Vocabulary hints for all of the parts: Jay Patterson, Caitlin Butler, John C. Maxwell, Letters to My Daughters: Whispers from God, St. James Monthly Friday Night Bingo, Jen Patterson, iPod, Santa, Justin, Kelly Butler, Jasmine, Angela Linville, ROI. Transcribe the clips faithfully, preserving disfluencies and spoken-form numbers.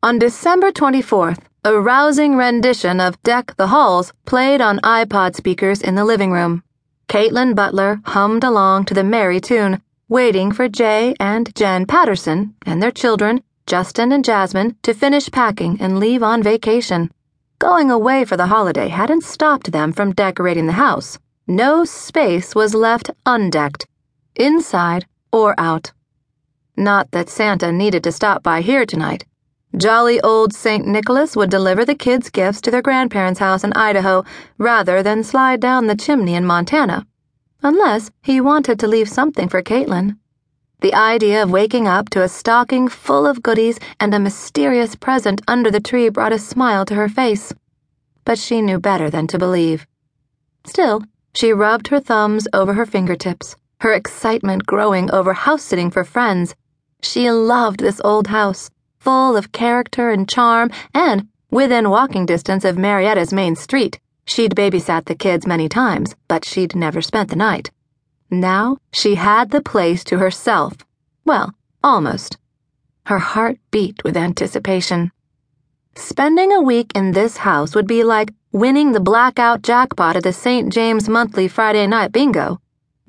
On December twenty-fourth, a rousing rendition of Deck the Halls played on iPod speakers in the living room. Caitlin Butler hummed along to the merry tune, waiting for Jay and Jen Patterson and their children, Justin and Jasmine, to finish packing and leave on vacation. Going away for the holiday hadn't stopped them from decorating the house. No space was left undecked, inside or out. Not that Santa needed to stop by here tonight. Jolly old Saint Nicholas would deliver the kids' gifts to their grandparents' house in Idaho rather than slide down the chimney in Montana. Unless he wanted to leave something for Caitlin. The idea of waking up to a stocking full of goodies and a mysterious present under the tree brought a smile to her face. But she knew better than to believe. Still, she rubbed her thumbs over her fingertips, her excitement growing over house-sitting for friends. She loved this old house, full of character and charm, and within walking distance of Marietta's main street. She'd babysat the kids many times, but she'd never spent the night. Now she had the place to herself. Well, almost. Her heart beat with anticipation. Spending a week in this house would be like winning the blackout jackpot at the Saint James Monthly Friday Night Bingo.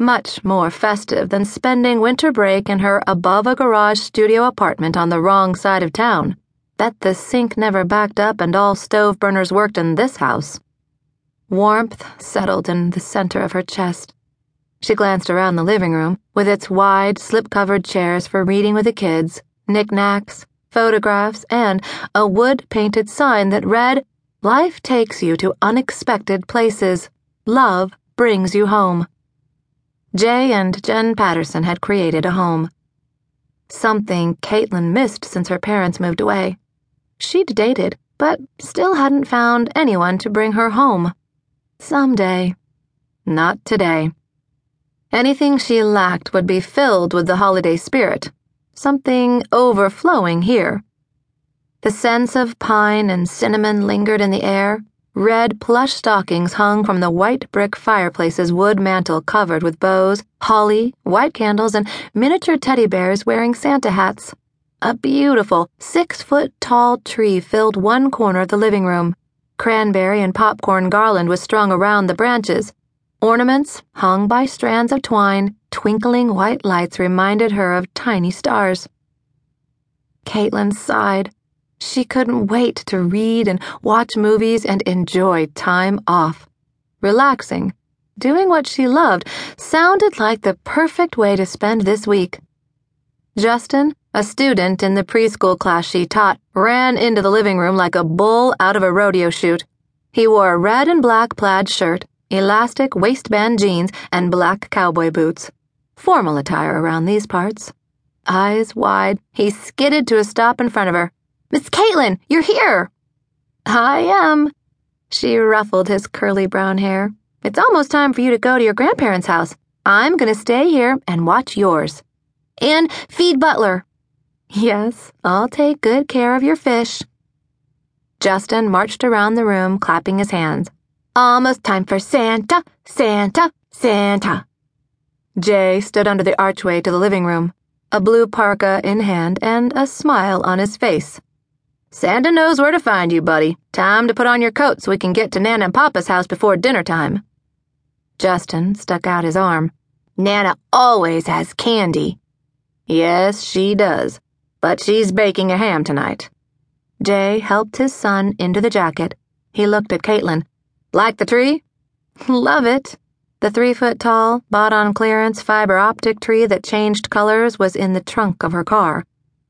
Much more festive than spending winter break in her above-a-garage studio apartment on the wrong side of town. Bet the sink never backed up and all stove burners worked in this house. Warmth settled in the center of her chest. She glanced around the living room, with its wide, slip-covered chairs for reading with the kids, knickknacks, photographs, and a wood-painted sign that read, "Life takes you to unexpected places. Love brings you home." Jay and Jen Patterson had created a home. Something Caitlin missed since her parents moved away. She'd dated, but still hadn't found anyone to bring her home. Someday. Not today. Anything she lacked would be filled with the holiday spirit, something overflowing here. The scents of pine and cinnamon lingered in the air. Red plush stockings hung from the white brick fireplace's wood mantel covered with bows, holly, white candles, and miniature teddy bears wearing Santa hats. A beautiful, six-foot-tall tree filled one corner of the living room. Cranberry and popcorn garland was strung around the branches. Ornaments, hung by strands of twine, twinkling white lights reminded her of tiny stars. Caitlin sighed. She couldn't wait to read and watch movies and enjoy time off. Relaxing, doing what she loved, sounded like the perfect way to spend this week. Justin, a student in the preschool class she taught, ran into the living room like a bull out of a rodeo chute. He wore a red and black plaid shirt, elastic waistband jeans, and black cowboy boots. Formal attire around these parts. Eyes wide, he skidded to a stop in front of her. "Miss Caitlin, you're here!" "I am." She ruffled his curly brown hair. "It's almost time for you to go to your grandparents' house. I'm going to stay here and watch yours. And feed Butler." "Yes, I'll take good care of your fish." Justin marched around the room, clapping his hands. "Almost time for Santa, Santa, Santa." Jay stood under the archway to the living room, a blue parka in hand and a smile on his face. "Santa knows where to find you, buddy. Time to put on your coat so we can get to Nana and Papa's house before dinner time." Justin stuck out his arm. "Nana always has candy." "Yes, she does. But she's baking a ham tonight." Jay helped his son into the jacket. He looked at Caitlin. "Like the tree?" "Love it." The three-foot-tall, bought-on clearance fiber optic tree that changed colors was in the trunk of her car.